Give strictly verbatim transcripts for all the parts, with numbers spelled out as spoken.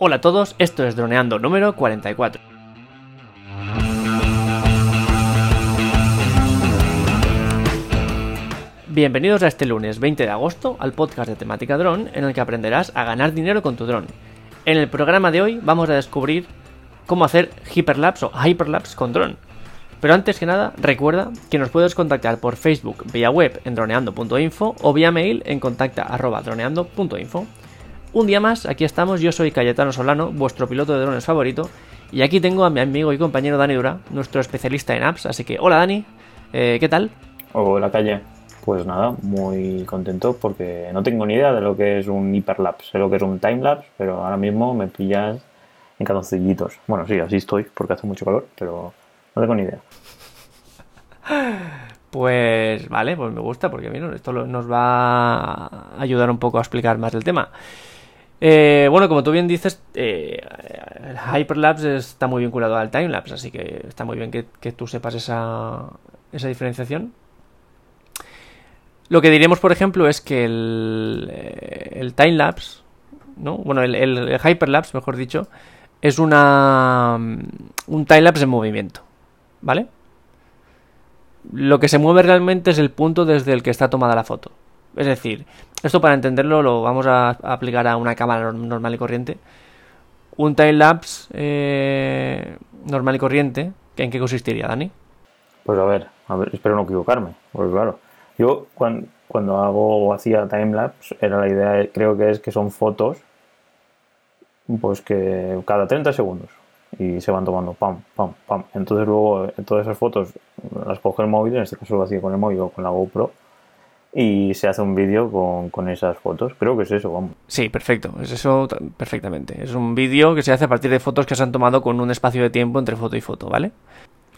Hola a todos, esto es Droneando número cuarenta y cuatro. Bienvenidos a este lunes veinte de agosto al podcast de temática dron, en el que aprenderás a ganar dinero con tu dron. En el programa de hoy vamos a descubrir cómo hacer hiperlapse o hyperlapse con dron. Pero antes que nada, recuerda que nos puedes contactar por Facebook, vía web en droneando punto info o vía mail en contacta arroba droneando punto info. Un día más, aquí estamos, yo soy Cayetano Solano, vuestro piloto de drones favorito, y aquí tengo a mi amigo y compañero Dani Dura, nuestro especialista en apps, así que hola Dani, eh, ¿qué tal? Hola Calle, pues nada, muy contento porque no tengo ni idea de lo que es un hiperlapse, sé lo que es un timelapse, pero ahora mismo me pillas en calzoncillitos. Bueno, sí, así estoy porque hace mucho calor, pero no tengo ni idea. Pues vale, pues me gusta porque mira, esto nos va a ayudar un poco a explicar más el tema. Eh, bueno, como tú bien dices, eh, el hyperlapse está muy vinculado al timelapse, así que está muy bien que, que tú sepas esa, esa diferenciación. Lo que diremos, por ejemplo, es que el, el timelapse, ¿no? Bueno, el, el hyperlapse, mejor dicho, es una un timelapse en movimiento, ¿vale? Lo que se mueve realmente es el punto desde el que está tomada la foto. Es decir, esto para entenderlo lo vamos a aplicar a una cámara normal y corriente. Un timelapse eh, normal y corriente, ¿en qué consistiría, Dani? Pues a ver, a ver, espero no equivocarme, pues claro. Yo cuando, cuando hago o hacía timelapse, era la idea, creo que es que son fotos, pues que cada treinta segundos y se van tomando pam, pam, pam. Entonces luego todas esas fotos las coge el móvil, en este caso lo hacía con el móvil o con la GoPro, y se hace un vídeo con, con esas fotos. Creo que es eso, vamos. Sí, perfecto. Es eso perfectamente. Es un vídeo que se hace a partir de fotos que se han tomado con un espacio de tiempo entre foto y foto, ¿vale?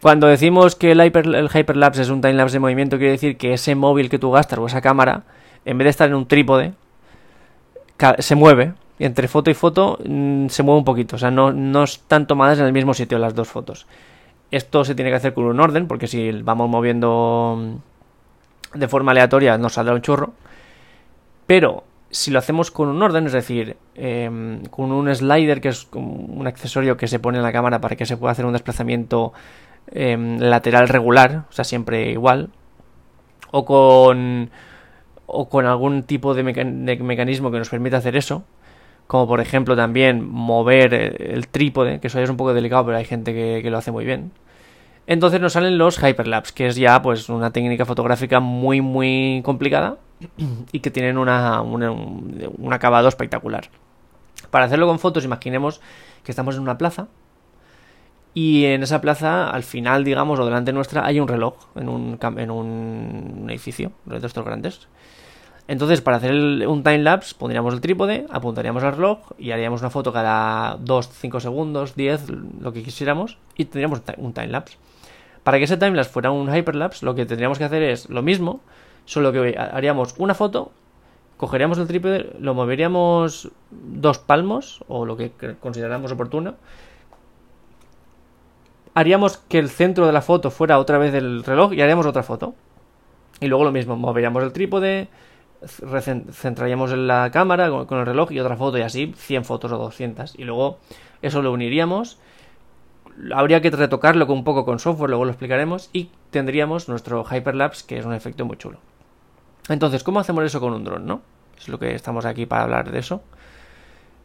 Cuando decimos que el, hyper, el hyperlapse es un timelapse de movimiento, quiere decir que ese móvil que tú gastas o esa cámara, en vez de estar en un trípode, se mueve. Entre foto y foto mmm, se mueve un poquito. O sea, no, no están tomadas en el mismo sitio las dos fotos. Esto se tiene que hacer con un orden, porque si vamos moviendo de forma aleatoria nos saldrá un churro, pero si lo hacemos con un orden, es decir, eh, con un slider, que es un accesorio que se pone en la cámara para que se pueda hacer un desplazamiento eh, lateral regular, o sea, siempre igual, o con o con algún tipo de, meca- de mecanismo que nos permita hacer eso, como por ejemplo también mover el trípode, que eso ya es un poco delicado, pero hay gente que, que lo hace muy bien. Entonces nos salen los hyperlapse, que es ya pues una técnica fotográfica muy muy complicada y que tienen una, una, un, un acabado espectacular. Para hacerlo con fotos, imaginemos que estamos en una plaza y en esa plaza al final, digamos, o delante nuestra hay un reloj en un, en un edificio de estos grandes. Entonces para hacer el, un timelapse pondríamos el trípode, apuntaríamos al reloj y haríamos una foto cada dos, cinco segundos, diez, lo que quisiéramos, y tendríamos un timelapse. Para que ese timelapse fuera un hyperlapse, lo que tendríamos que hacer es lo mismo, solo que haríamos una foto, cogeríamos el trípode, lo moveríamos dos palmos, o lo que consideramos oportuno, haríamos que el centro de la foto fuera otra vez el reloj y haríamos otra foto. Y luego lo mismo, moveríamos el trípode, centraríamos la cámara con el reloj y otra foto, y así cien fotos o doscientas. Y luego eso lo uniríamos. Habría que retocarlo un poco con software, luego lo explicaremos, y tendríamos nuestro hyperlapse, que es un efecto muy chulo. Entonces, ¿cómo hacemos eso con un dron, no? Es lo que estamos aquí para hablar de eso.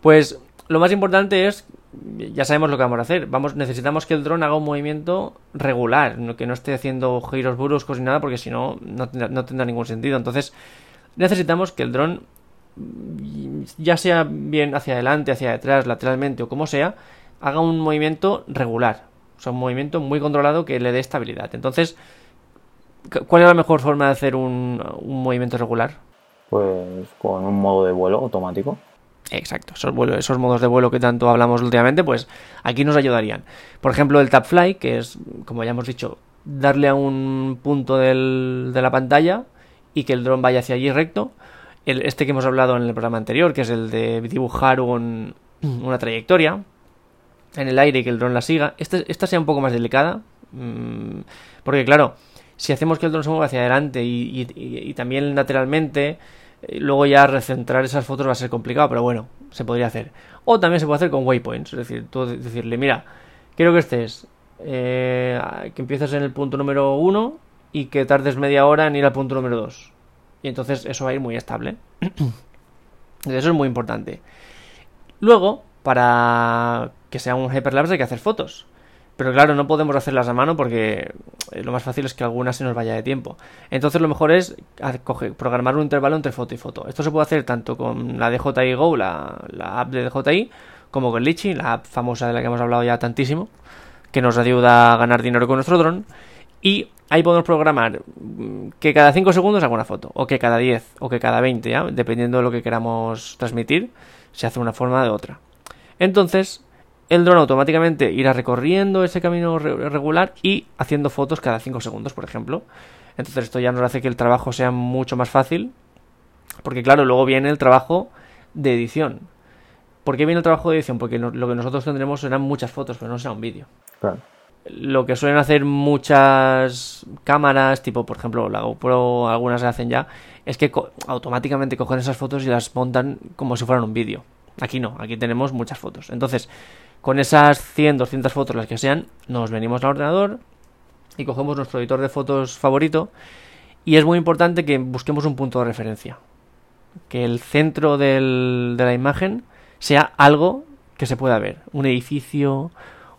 Pues lo más importante es, ya sabemos lo que vamos a hacer. Vamos, necesitamos que el dron haga un movimiento regular, que no esté haciendo giros bruscos ni nada, porque si no, no tendrá, no tendrá ningún sentido. Entonces necesitamos que el dron, ya sea bien hacia adelante, hacia detrás, lateralmente o como sea, haga un movimiento regular, o sea, un movimiento muy controlado que le dé estabilidad. Entonces, ¿cuál es la mejor forma de hacer un, un movimiento regular? Pues con un modo de vuelo automático. Exacto, esos, vuelos, esos modos de vuelo que tanto hablamos últimamente, pues aquí nos ayudarían. Por ejemplo, el tap fly, que es, como ya hemos dicho, darle a un punto del, de la pantalla y que el dron vaya hacia allí recto. El, este que hemos hablado en el programa anterior, que es el de dibujar un, una trayectoria en el aire y que el dron la siga. Este, esta sea un poco más delicada, mmm, porque claro, si hacemos que el dron se mueva hacia adelante y, y, y, y también lateralmente, luego ya recentrar esas fotos va a ser complicado, pero bueno, se podría hacer. O también se puede hacer con waypoints, es decir, tú decirle, mira, quiero que estés, eh, que empieces en el punto número uno y que tardes media hora en ir al punto número dos. Y entonces eso va a ir muy estable. Eso es muy importante. Luego, para que sea un hyperlapse hay que hacer fotos. Pero claro, no podemos hacerlas a mano porque lo más fácil es que alguna se nos vaya de tiempo. Entonces lo mejor es programar un intervalo entre foto y foto. Esto se puede hacer tanto con la D J I Go, la, la app de D J I, como con Litchi, la app famosa de la que hemos hablado ya tantísimo, que nos ayuda a ganar dinero con nuestro dron. Y ahí podemos programar que cada cinco segundos haga una foto, o que cada diez, o que cada veinte, ¿ya? Dependiendo de lo que queramos transmitir, se hace una forma de otra. Entonces, el dron automáticamente irá recorriendo ese camino regular y haciendo fotos cada cinco segundos, por ejemplo. Entonces esto ya nos hace que el trabajo sea mucho más fácil, porque claro, luego viene el trabajo de edición. ¿Por qué viene el trabajo de edición? Porque lo que nosotros tendremos serán muchas fotos, pero no será un vídeo. Claro. Lo que suelen hacer muchas cámaras, tipo por ejemplo la GoPro, algunas se hacen ya, es que co- automáticamente cogen esas fotos y las montan como si fueran un vídeo. Aquí no, aquí tenemos muchas fotos. Entonces, con esas cien, doscientas fotos, las que sean, nos venimos al ordenador y cogemos nuestro editor de fotos favorito. Y es muy importante que busquemos un punto de referencia. Que el centro del, de la imagen sea algo que se pueda ver. Un edificio,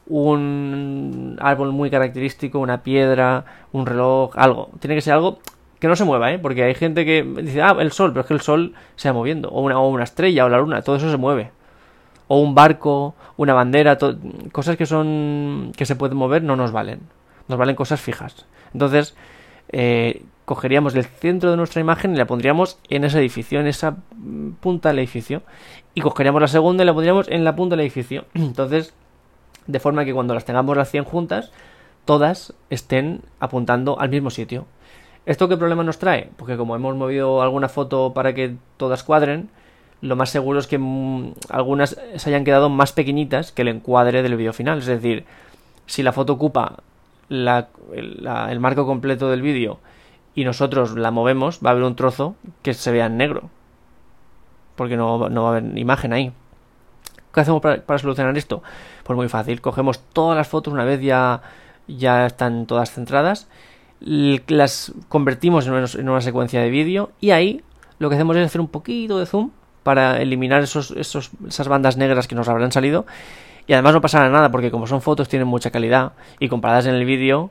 un árbol muy característico, una piedra, un reloj, algo. Tiene que ser algo que no se mueva, ¿eh? Porque hay gente que dice, ah, el sol, pero es que el sol se va moviendo. O una, o una estrella, o la luna, todo eso se mueve. O un barco, una bandera, to- cosas que son que se pueden mover no nos valen. Nos valen cosas fijas. Entonces, eh, cogeríamos el centro de nuestra imagen y la pondríamos en ese edificio, en esa punta del edificio. Y cogeríamos la segunda y la pondríamos en la punta del edificio. Entonces, de forma que cuando las tengamos las cien juntas, todas estén apuntando al mismo sitio. ¿Esto qué problema nos trae? Porque como hemos movido alguna foto para que todas cuadren, lo más seguro es que m- algunas se hayan quedado más pequeñitas que el encuadre del vídeo final. Es decir, si la foto ocupa la, el, la, el marco completo del vídeo y nosotros la movemos, va a haber un trozo que se vea en negro. Porque no, no va a haber imagen ahí. ¿Qué hacemos para, para solucionar esto? Pues muy fácil. Cogemos todas las fotos una vez ya, ya están todas centradas. Las convertimos en una, en una secuencia de vídeo y ahí lo que hacemos es hacer un poquito de zoom para eliminar esos, esos, esas bandas negras que nos habrán salido. Y además no pasará nada, porque como son fotos tienen mucha calidad. Y comparadas en el vídeo,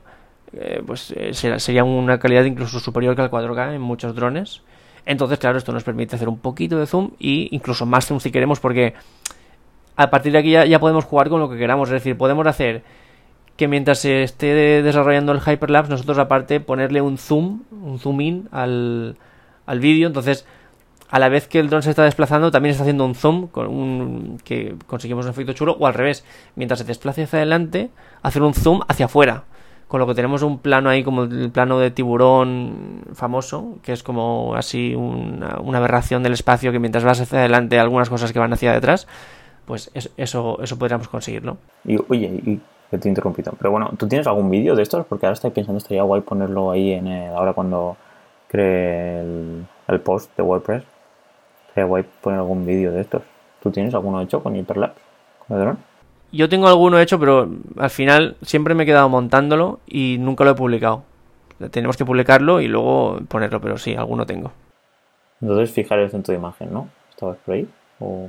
eh, pues eh, sería una calidad incluso superior que al cuatro K en muchos drones. Entonces, claro, esto nos permite hacer un poquito de zoom. Y incluso más zoom si queremos, porque a partir de aquí ya, ya podemos jugar con lo que queramos. Es decir, podemos hacer que mientras se esté desarrollando el hyperlapse, nosotros aparte ponerle un zoom, un zoom in al, al vídeo. Entonces, a la vez que el dron se está desplazando, también está haciendo un zoom con un que conseguimos un efecto chulo, o al revés, mientras se desplace hacia adelante, hacer un zoom hacia afuera, con lo que tenemos un plano ahí como el plano de tiburón famoso, que es como así una, una aberración del espacio, que mientras vas hacia adelante algunas cosas que van hacia detrás, pues eso, eso podríamos conseguirlo. Y, oye, y, que te he interrumpido, pero bueno, ¿tú tienes algún vídeo de estos? Porque ahora estoy pensando, estaría guay ponerlo ahí en el, ahora cuando cree el, el post de WordPress. Voy a poner algún vídeo de estos. ¿Tú tienes alguno hecho con Hyperlapse? ¿Con el dron? Yo tengo alguno hecho, pero al final siempre me he quedado montándolo y nunca lo he publicado. Tenemos que publicarlo y luego ponerlo, pero sí, alguno tengo. Entonces fijar el centro de imagen, ¿no? ¿Estabas por ahí? ¿O?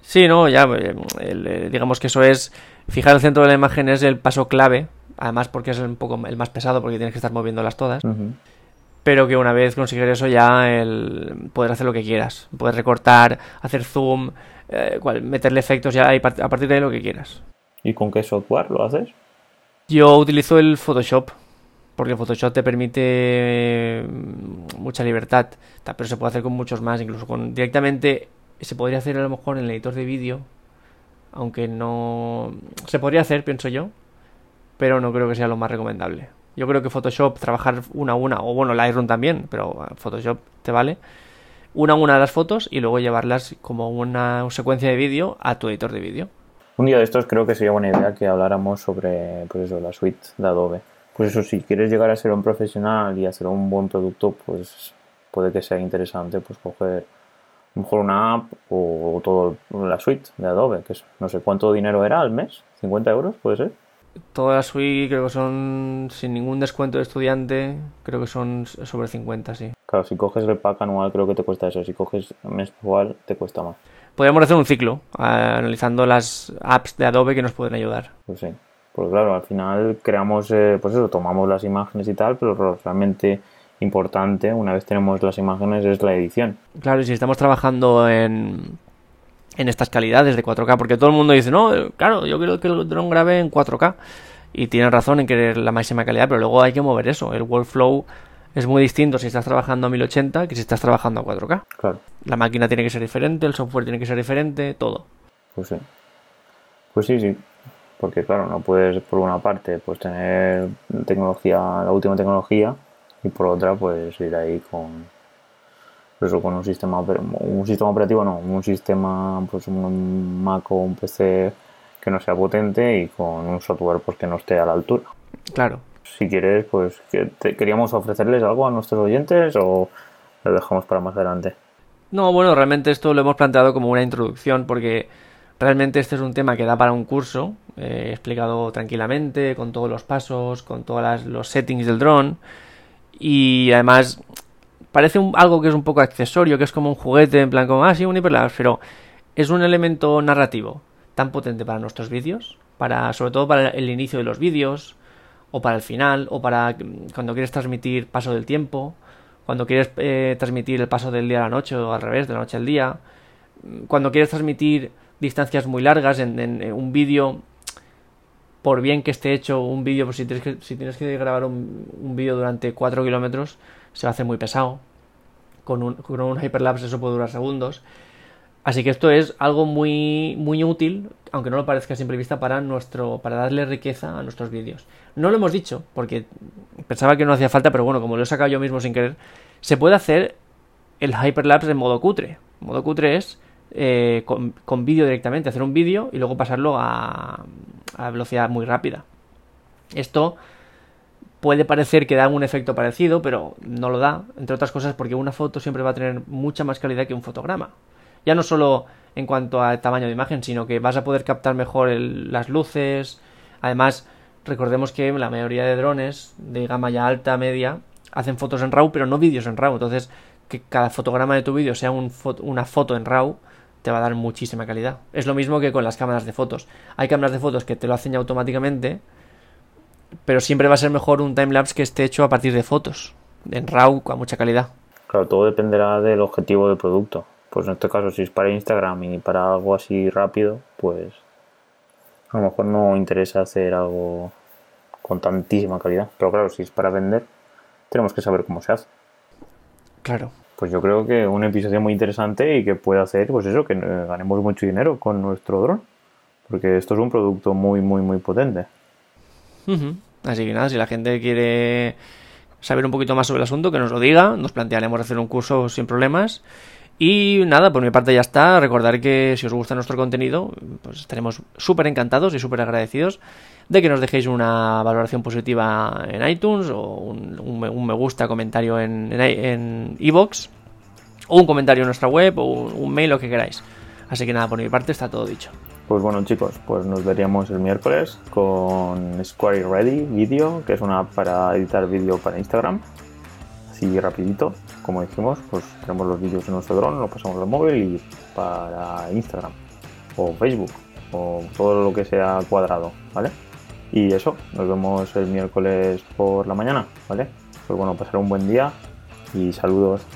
Sí, no, ya el, digamos que eso es, fijar el centro de la imagen es el paso clave, además porque es un poco el más pesado porque tienes que estar moviéndolas todas. Uh-huh. Pero que una vez consigues eso ya el poder hacer lo que quieras. Puedes recortar, hacer zoom, eh, cual, meterle efectos ya a partir de ahí lo que quieras. ¿Y con qué software lo haces? Yo utilizo el Photoshop, porque Photoshop te permite mucha libertad, pero se puede hacer con muchos más, incluso con directamente se podría hacer a lo mejor en el editor de vídeo, aunque no se podría hacer, pienso yo, pero no creo que sea lo más recomendable. Yo creo que Photoshop, trabajar una a una, o bueno, Lightroom también, pero Photoshop te vale, una a una las fotos y luego llevarlas como una secuencia de vídeo a tu editor de vídeo. Un día de estos creo que sería buena idea que habláramos sobre, pues eso, la suite de Adobe. Pues eso, si quieres llegar a ser un profesional y hacer un buen producto, pues puede que sea interesante pues coger a lo mejor una app o toda la suite de Adobe, que es, no sé cuánto dinero era al mes, cincuenta euros puede ser. Toda la suite creo que son, sin ningún descuento de estudiante, creo que son sobre cincuenta, sí. Claro, si coges el pack anual creo que te cuesta eso, si coges mensual te cuesta más. Podríamos hacer un ciclo, analizando las apps de Adobe que nos pueden ayudar. Pues sí, porque claro, al final creamos, eh, pues eso, tomamos las imágenes y tal, pero lo realmente importante, una vez tenemos las imágenes, es la edición. Claro, y si estamos trabajando en... en estas calidades de cuatro K, porque todo el mundo dice, no, claro, yo quiero que el drone grabe en cuatro K, y tienen razón en querer la máxima calidad, pero luego hay que mover eso, el workflow es muy distinto si estás trabajando a mil ochenta que si estás trabajando a cuatro K. Claro. La máquina tiene que ser diferente, el software tiene que ser diferente, todo. Pues sí, pues sí, sí, porque claro, no puedes por una parte pues tener tecnología, la última tecnología, y por otra pues ir ahí con... Pero eso con un sistema, un sistema operativo no, un sistema, pues un Mac o un P C que no sea potente y con un software pues que no esté a la altura. Claro. Si quieres, pues que te, queríamos ofrecerles algo a nuestros oyentes o lo dejamos para más adelante. No, bueno, realmente esto lo hemos planteado como una introducción porque realmente este es un tema que da para un curso, eh, explicado tranquilamente, con todos los pasos, con todos los settings del dron y además... Parece un, algo que es un poco accesorio, que es como un juguete, en plan como, ah, sí, un hiperlapse, pero es un elemento narrativo tan potente para nuestros vídeos, para sobre todo para el inicio de los vídeos, o para el final, o para cuando quieres transmitir paso del tiempo, cuando quieres eh, transmitir el paso del día a la noche, o al revés, de la noche al día, cuando quieres transmitir distancias muy largas en, en, en un vídeo, por bien que esté hecho un vídeo, pues si tienes que, si tienes que grabar un, un vídeo durante cuatro kilómetros, se va a hacer muy pesado. Con un, con un hyperlapse eso puede durar segundos. Así que esto es algo muy, muy útil, aunque no lo parezca a simple vista, para, nuestro, para darle riqueza a nuestros vídeos. No lo hemos dicho, porque pensaba que no hacía falta, pero bueno, como lo he sacado yo mismo sin querer, se puede hacer el hyperlapse en modo cutre. Modo cutre es eh, con, con vídeo directamente, hacer un vídeo y luego pasarlo a, a velocidad muy rápida. Esto... Puede parecer que da un efecto parecido, pero no lo da, entre otras cosas porque una foto siempre va a tener mucha más calidad que un fotograma. Ya no solo en cuanto a tamaño de imagen, sino que vas a poder captar mejor el, las luces. Además, recordemos que la mayoría de drones de gama ya alta, media, hacen fotos en RAW, pero no vídeos en RAW. Entonces, que cada fotograma de tu vídeo sea un fo- una foto en RAW, te va a dar muchísima calidad. Es lo mismo que con las cámaras de fotos. Hay cámaras de fotos que te lo hacen ya automáticamente... Pero siempre va a ser mejor un timelapse que esté hecho a partir de fotos, en RAW, con mucha calidad. Claro, todo dependerá del objetivo del producto. Pues en este caso, si es para Instagram y para algo así rápido, pues a lo mejor no interesa hacer algo con tantísima calidad. Pero claro, si es para vender, tenemos que saber cómo se hace. Claro. Pues yo creo que un episodio muy interesante y que puede hacer, pues eso, que ganemos mucho dinero con nuestro dron. Porque esto es un producto muy, muy, muy potente. Uh-huh. Así que nada, si la gente quiere saber un poquito más sobre el asunto, que nos lo diga, nos plantearemos hacer un curso sin problemas. Y nada, por mi parte ya está, recordar que si os gusta nuestro contenido, pues estaremos súper encantados y súper agradecidos de que nos dejéis una valoración positiva en iTunes, o un, un, un me gusta, comentario en, en, en iVoox, o un comentario en nuestra web, o un, un mail, lo que queráis. Así que nada, por mi parte está todo dicho. Pues bueno chicos, pues nos veríamos el miércoles con Square Ready Video, que es una app para editar vídeo para Instagram. Así rapidito, como dijimos, pues tenemos los vídeos en nuestro dron, los pasamos al móvil y para Instagram o Facebook o todo lo que sea cuadrado, ¿vale? Y eso, nos vemos el miércoles por la mañana, ¿vale? Pues bueno, pasar un buen día y saludos.